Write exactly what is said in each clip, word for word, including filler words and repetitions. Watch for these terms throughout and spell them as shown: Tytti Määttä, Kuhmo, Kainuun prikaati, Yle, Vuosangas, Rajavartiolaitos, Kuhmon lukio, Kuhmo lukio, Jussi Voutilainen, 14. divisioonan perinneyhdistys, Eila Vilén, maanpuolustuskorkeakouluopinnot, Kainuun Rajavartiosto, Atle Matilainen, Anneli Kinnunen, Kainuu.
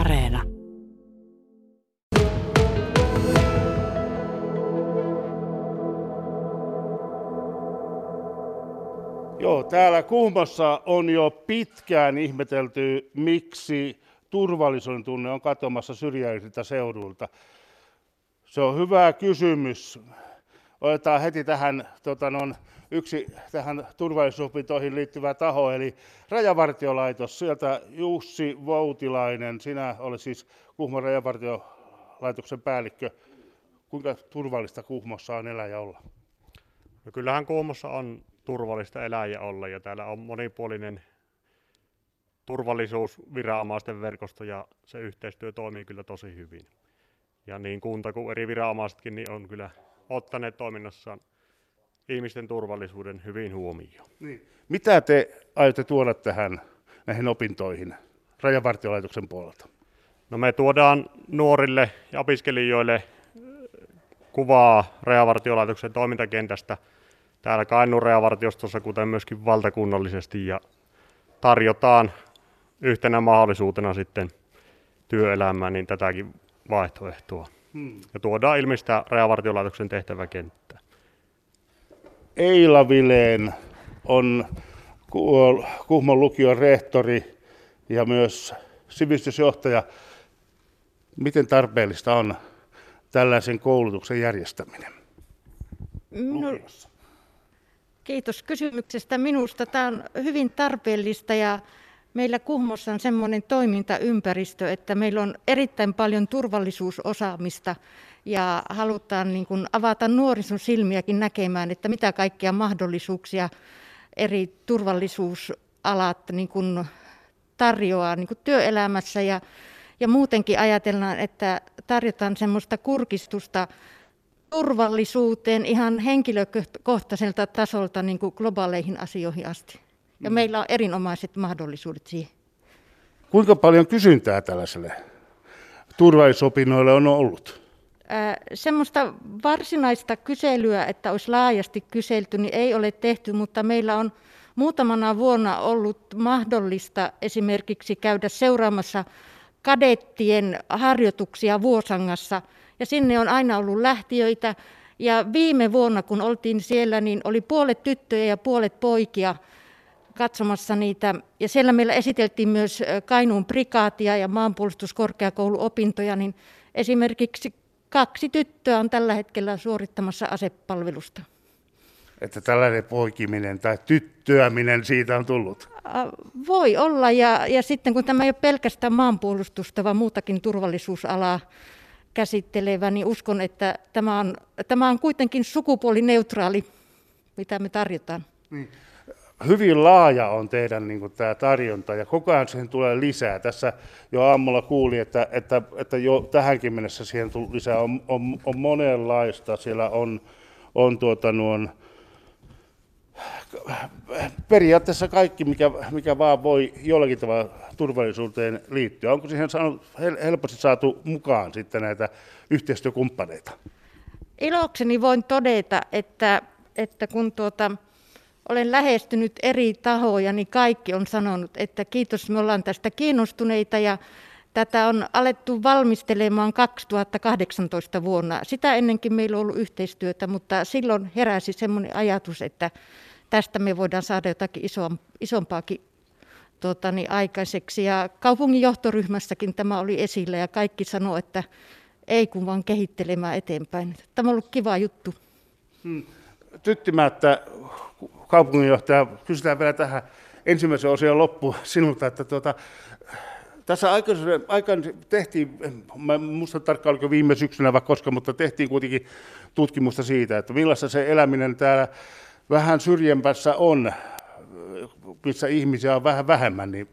Areena. Joo, täällä Kuhmossa on jo pitkään ihmetelty, miksi turvallisuuden tunne on katomassa syrjäisiltä seudulta. Se on hyvä kysymys. Otetaan heti tähän tota, non, yksi tähän turvallisuusopintoihin liittyvä taho, eli Rajavartiolaitos. Sieltä Jussi Voutilainen, sinä olet siis Kuhmon Rajavartiolaitoksen päällikkö. Kuinka turvallista Kuhmossa on elää ja olla? No kyllähän Kuhmossa on turvallista elää ja olla, ja täällä on monipuolinen turvallisuusviranomaisten verkosto, ja se yhteistyö toimii kyllä tosi hyvin. Ja niin kunta kuin eri viranomaisetkin niin on kyllä ottaneet toiminnassaan ihmisten turvallisuuden hyvin huomioon. Niin. Mitä te aiotte tuoda tähän näihin opintoihin Rajavartiolaitoksen puolelta? No me tuodaan nuorille ja opiskelijoille kuvaa Rajavartiolaitoksen toimintakentästä täällä Kainuun Rajavartiostossa, kuten myöskin valtakunnallisesti, ja tarjotaan yhtenä mahdollisuutena sitten työelämään niin tätäkin vaihtoehtoa. Hmm. Ja tuodaan ilmistä Rajavartiolaitoksen tehtäväkenttää. Eila Vilén on Kuhmon lukion rehtori ja myös sivistysjohtaja. Miten tarpeellista on tällaisen koulutuksen järjestäminen? No, kiitos kysymyksestä minusta. Tämä on hyvin tarpeellista, ja meillä Kuhmossa on semmoinen toimintaympäristö, että meillä on erittäin paljon turvallisuusosaamista ja halutaan niin kuin avata nuorison silmiäkin näkemään, että mitä kaikkia mahdollisuuksia eri turvallisuusalat niin kuin tarjoaa niin kuin työelämässä, ja, ja muutenkin ajatellaan, että tarjotaan semmoista kurkistusta turvallisuuteen ihan henkilökohtaiselta tasolta niin kuin globaaleihin asioihin asti. Ja meillä on erinomaiset mahdollisuudet siihen. Kuinka paljon kysyntää tällaiselle turvallisuusopinnoille on ollut? Äh, semmoista varsinaista kyselyä, että olisi laajasti kyselty, niin ei ole tehty, mutta meillä on muutamana vuonna ollut mahdollista esimerkiksi käydä seuraamassa kadettien harjoituksia Vuosangassa, ja sinne on aina ollut lähtijöitä, ja viime vuonna, kun oltiin siellä, niin oli puolet tyttöjä ja puolet poikia katsomassa niitä, ja siellä meillä esiteltiin myös Kainuun prikaatia ja maanpuolustuskorkeakouluopintoja, niin esimerkiksi kaksi tyttöä on tällä hetkellä suorittamassa asepalvelusta. Että tällainen poikiminen tai tyttöäminen siitä on tullut? Voi olla, ja, ja sitten kun tämä ei ole pelkästään maanpuolustusta, vaan muutakin turvallisuusalaa käsittelevä, niin uskon, että tämä on, tämä on kuitenkin sukupuolineutraali, mitä me tarjotaan. Niin. Hyvin laaja on teidän niin kuin, tämä tarjonta, ja koko ajan siihen tulee lisää. Tässä jo aamulla kuulin, että, että, että jo tähänkin mennessä siihen tuli lisää. On, on, on monenlaista. Siellä on, on tuota, nuon, periaatteessa kaikki, mikä, mikä vaan voi jollakin tavalla turvallisuuteen liittyä. Onko siihen saanut, helposti saatu mukaan sitten näitä yhteistyökumppaneita? Ilokseni voin todeta, että, että kun tuota... olen lähestynyt eri tahoja, niin kaikki on sanonut, että kiitos, me ollaan tästä kiinnostuneita, ja tätä on alettu valmistelemaan kaksituhattakahdeksantoista vuonna. Sitä ennenkin meillä on ollut yhteistyötä, mutta silloin heräsi semmoinen ajatus, että tästä me voidaan saada jotakin isompaakin tuota, niin aikaiseksi. Ja kaupungin johtoryhmässäkin tämä oli esillä, ja kaikki sanoi, että ei kun vaan kehittelemään eteenpäin. Tämä on ollut kiva juttu. Hmm. Tytti Määttä, kaupunginjohtaja, kysytään vielä tähän ensimmäisen osion loppuun sinulta, että tuota, tässä aikaan tehtiin, mä en muista tarkkaan oliko viime syksynä vai koska, mutta tehtiin kuitenkin tutkimusta siitä, että millaista se eläminen täällä vähän syrjempässä on, missä ihmisiä on vähän vähemmän, niin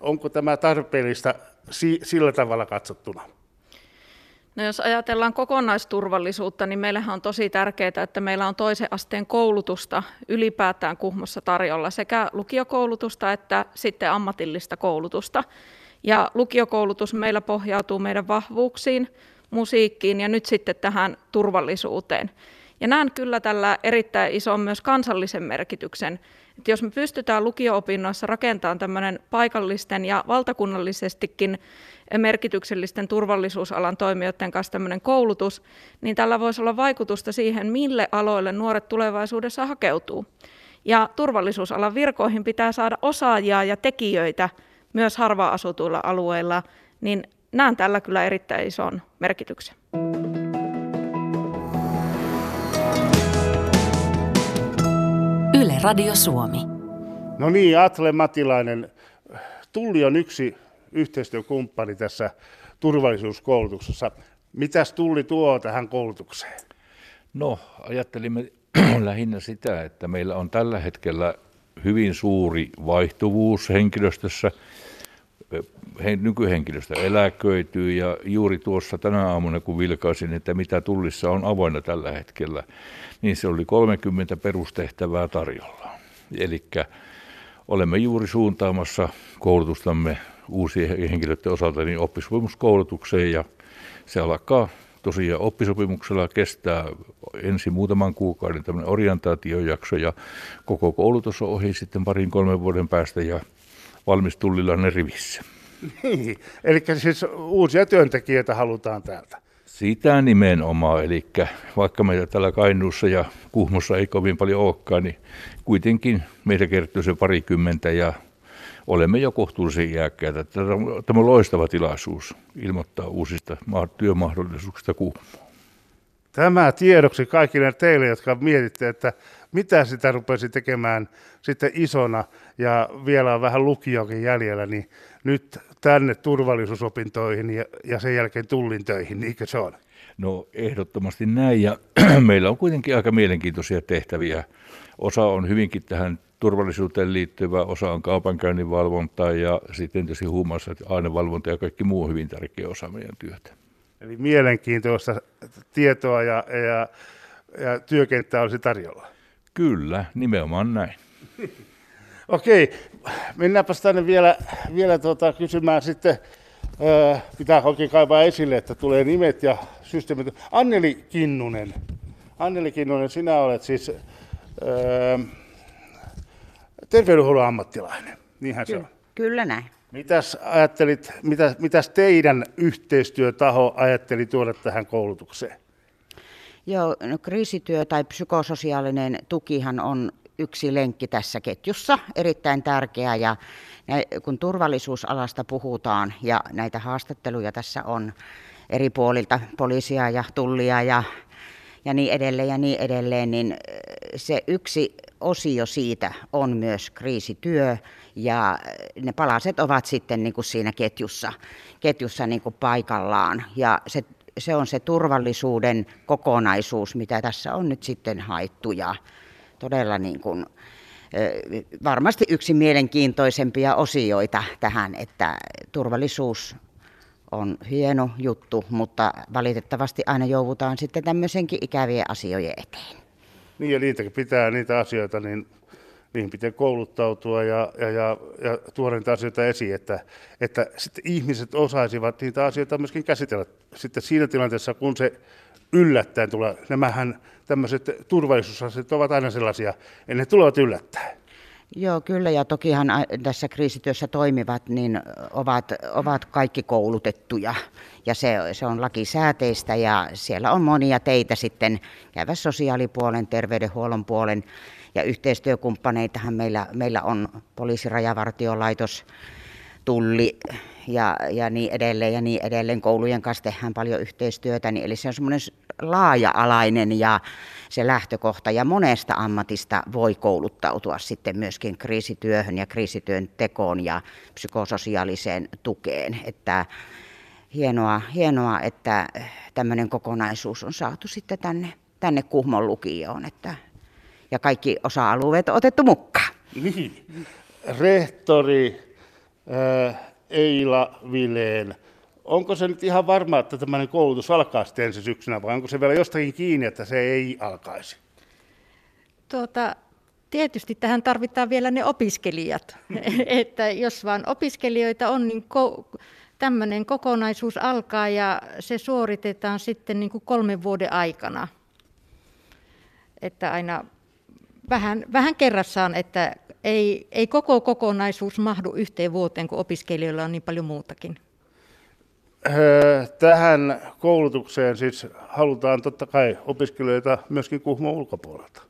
onko tämä tarpeellista sillä tavalla katsottuna? No jos ajatellaan kokonaisturvallisuutta, niin meillähän on tosi tärkeää, että meillä on toisen asteen koulutusta ylipäätään Kuhmossa tarjolla, sekä lukiokoulutusta että sitten ammatillista koulutusta. Ja lukiokoulutus meillä pohjautuu meidän vahvuuksiin, musiikkiin ja nyt sitten tähän turvallisuuteen. Ja näen kyllä tällä erittäin ison myös kansallisen merkityksen, Että jos me pystytään lukio-opinnoissa rakentamaan tämmöinen paikallisten ja valtakunnallisestikin merkityksellisten turvallisuusalan toimijoiden kanssa tämmöinen koulutus, niin tällä voisi olla vaikutusta siihen, mille aloille nuoret tulevaisuudessa hakeutuu. Ja turvallisuusalan virkoihin pitää saada osaajia ja tekijöitä myös harvaan asutuilla alueilla, niin näen tällä kyllä erittäin ison merkityksen. Yle Radio Suomi. No niin, Atle Matilainen. Tulli on yksi yhteistyökumppani tässä turvallisuuskoulutuksessa. Mitäs Tulli tuo tähän koulutukseen? No, ajattelimme lähinnä sitä, että meillä on tällä hetkellä hyvin suuri vaihtuvuus henkilöstössä. Nykyhenkilöstö eläköityy, ja juuri tuossa tänä aamuna, kun vilkaisin, että mitä Tullissa on avoinna tällä hetkellä, niin se oli kolmekymmentä perustehtävää tarjolla. Eli olemme juuri suuntaamassa koulutustamme uusien henkilöiden osalta niin oppisopimuskoulutukseen, ja se alkaa tosiaan oppisopimuksella, kestää ensi muutaman kuukauden tämmöinen orientaatiojakso, ja koko koulutus on ohi sitten parin kolmen vuoden päästä, ja valmis Tullilainen rivissä. Niin, eli siis uusia työntekijöitä halutaan täältä. Sitä nimenomaan, eli vaikka meitä täällä Kainuussa ja Kuhmossa ei kovin paljon olekaan, niin kuitenkin meitä kertyy se parikymmentä ja olemme jo kohtuullisen iäkkäitä. Tämä on loistava tilaisuus ilmoittaa uusista työmahdollisuuksista Kuhmoon. Tämä tiedoksi kaikille teille, jotka mietitte, että mitä sitä rupesi tekemään sitten isona ja vielä on vähän lukiokin jäljellä, niin nyt tänne turvallisuusopintoihin ja sen jälkeen Tullin töihin, eikö se on? No ehdottomasti näin, ja meillä on kuitenkin aika mielenkiintoisia tehtäviä. Osa on hyvinkin tähän turvallisuuteen liittyvää, osa on kaupankäynnin valvontaa ja sitten tietysti huumausainevalvonta ja kaikki muu hyvin tärkeä osa meidän työtä. Eli mielenkiintoista tietoa ja, ja, ja työkenttää olisi tarjolla. Kyllä, nimenomaan näin. Okei, mennäänpäs tänne vielä, vielä tuota kysymään sitten, öö, pitää oikein kaivaa esille, että tulee nimet ja systeemit. Anneli Kinnunen, Anneli Kinnunen, sinä olet siis öö, terveydenhuollon ammattilainen, niinhän Ky- se on. Kyllä näin. Mitäs ajattelit, mitäs, mitäs teidän yhteistyötaho ajatteli tuoda tähän koulutukseen? Joo, no kriisityö tai psykososiaalinen tukihan on yksi lenkki tässä ketjussa, erittäin tärkeä, ja kun turvallisuusalasta puhutaan ja näitä haastatteluja tässä on eri puolilta, poliisia ja tullia ja, ja niin edelleen ja niin edelleen, niin se yksi osio siitä on myös kriisityö, ja ne palaset ovat sitten niin kuin siinä ketjussa, ketjussa niin kuin paikallaan, ja se Se on se turvallisuuden kokonaisuus, mitä tässä on nyt sitten haettu, ja todella niin kuin, varmasti yksi mielenkiintoisempia osioita tähän, että turvallisuus on hieno juttu, mutta valitettavasti aina joudutaan sitten tämmöisenkin ikävien asioiden eteen. Niin, ja niitäkin pitää, niitä asioita, niin niihin pitää kouluttautua ja, ja, ja, ja tuoda niitä asioita esiin, että, että sitten ihmiset osaisivat niitä asioita myöskin käsitellä sitten siinä tilanteessa, kun se yllättäen tulee. Nämähän tämmöiset turvallisuusasiat ovat aina sellaisia, ja ne tulevat yllättäen. Joo, kyllä, ja tokihan tässä kriisityössä toimivat, niin ovat, ovat kaikki koulutettuja, ja se, se on lakisääteistä, ja siellä on monia teitä sitten käydä sosiaalipuolen, terveydenhuollon puolen, ja yhteistyökumppaneitahan meillä, meillä on poliisi, Rajavartiolaitos, Tulli ja, ja niin edelleen ja niin edelleen. Koulujen kanssa tehdään paljon yhteistyötä, niin eli se on semmoinen laaja-alainen ja se lähtökohta. Ja monesta ammatista voi kouluttautua sitten myöskin kriisityöhön ja kriisityön tekoon ja psykososiaaliseen tukeen. Että hienoa, hienoa, että tämmöinen kokonaisuus on saatu sitten tänne, tänne Kuhmon lukioon, että ja kaikki osa-alueet on otettu mukaan. Niin. Rehtori äh, Eila Vilén, onko se nyt ihan varma, että tämmöinen koulutus alkaa sitten ensi syksynä, vai onko se vielä jostakin kiinni, että se ei alkaisi? Tuota, tietysti tähän tarvitaan vielä ne opiskelijat. Että jos vaan opiskelijoita on, niin ko- tämmöinen kokonaisuus alkaa ja se suoritetaan sitten niin kuin kolmen vuoden aikana. Että aina vähän, vähän kerrassaan, että ei, ei koko kokonaisuus mahdu yhteen vuoteen, kun opiskelijoilla on niin paljon muutakin. Tähän koulutukseen siis halutaan totta kai opiskelijoita myöskin Kuhmon ulkopuolelta.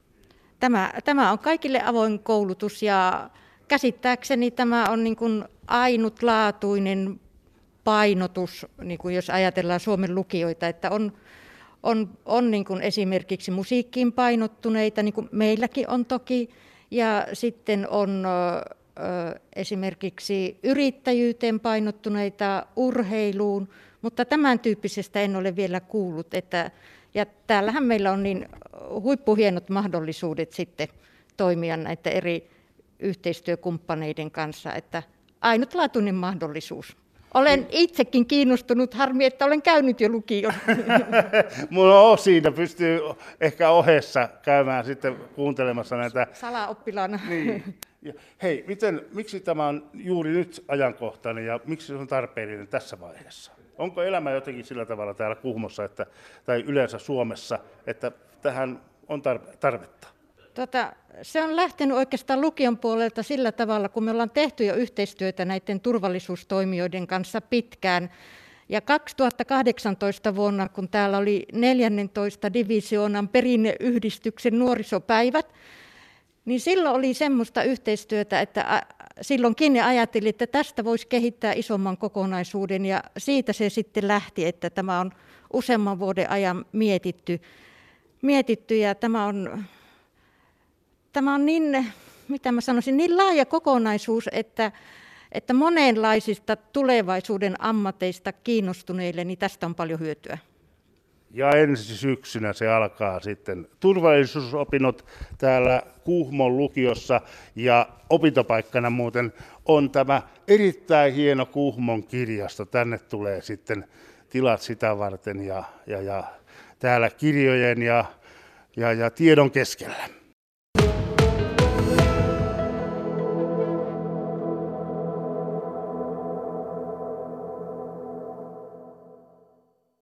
Tämä, tämä on kaikille avoin koulutus ja käsittääkseni tämä on niin kuin ainutlaatuinen painotus, niin kuin jos ajatellaan Suomen lukioita, että on, on, on niin kuin esimerkiksi musiikkiin painottuneita, niin kuin meilläkin on toki, ja sitten on ö, esimerkiksi yrittäjyyteen painottuneita, urheiluun, mutta tämän tyyppisestä en ole vielä kuullut, että, ja täällähän meillä on niin huippuhienot mahdollisuudet sitten toimia näitä eri yhteistyökumppaneiden kanssa, että ainutlaatuinen mahdollisuus. Olen itsekin kiinnostunut, harmi, että olen käynyt jo lukion. Mulla on siinä, pystyy ehkä ohessa käymään sitten kuuntelemassa näitä. Salaoppilana. Niin. Hei, miten, miksi tämä on juuri nyt ajankohtainen ja miksi se on tarpeellinen tässä vaiheessa? Onko elämä jotenkin sillä tavalla täällä Kuhmossa että, tai yleensä Suomessa, että tähän on tarvetta? Tota, se on lähtenyt oikeastaan lukion puolelta sillä tavalla, kun me ollaan tehty jo yhteistyötä näiden turvallisuustoimijoiden kanssa pitkään. Ja kaksituhattakahdeksantoista vuonna, kun täällä oli neljästoista divisioonan perinneyhdistyksen nuorisopäivät, niin silloin oli semmoista yhteistyötä, että silloinkin ne ajatteli, että tästä voisi kehittää isomman kokonaisuuden. Ja siitä se sitten lähti, että tämä on useamman vuoden ajan mietitty, mietitty ja tämä on... Tämä on niin, mitä mä sanoisin, niin laaja kokonaisuus, että, että monenlaisista tulevaisuuden ammateista kiinnostuneille, niin tästä on paljon hyötyä. Ja ensi syksynä se alkaa sitten turvallisuusopinnot täällä Kuhmon lukiossa ja opintopaikkana muuten on tämä erittäin hieno Kuhmon kirjasto. Tänne tulee sitten tilat sitä varten ja, ja, ja täällä kirjojen ja, ja, ja tiedon keskellä.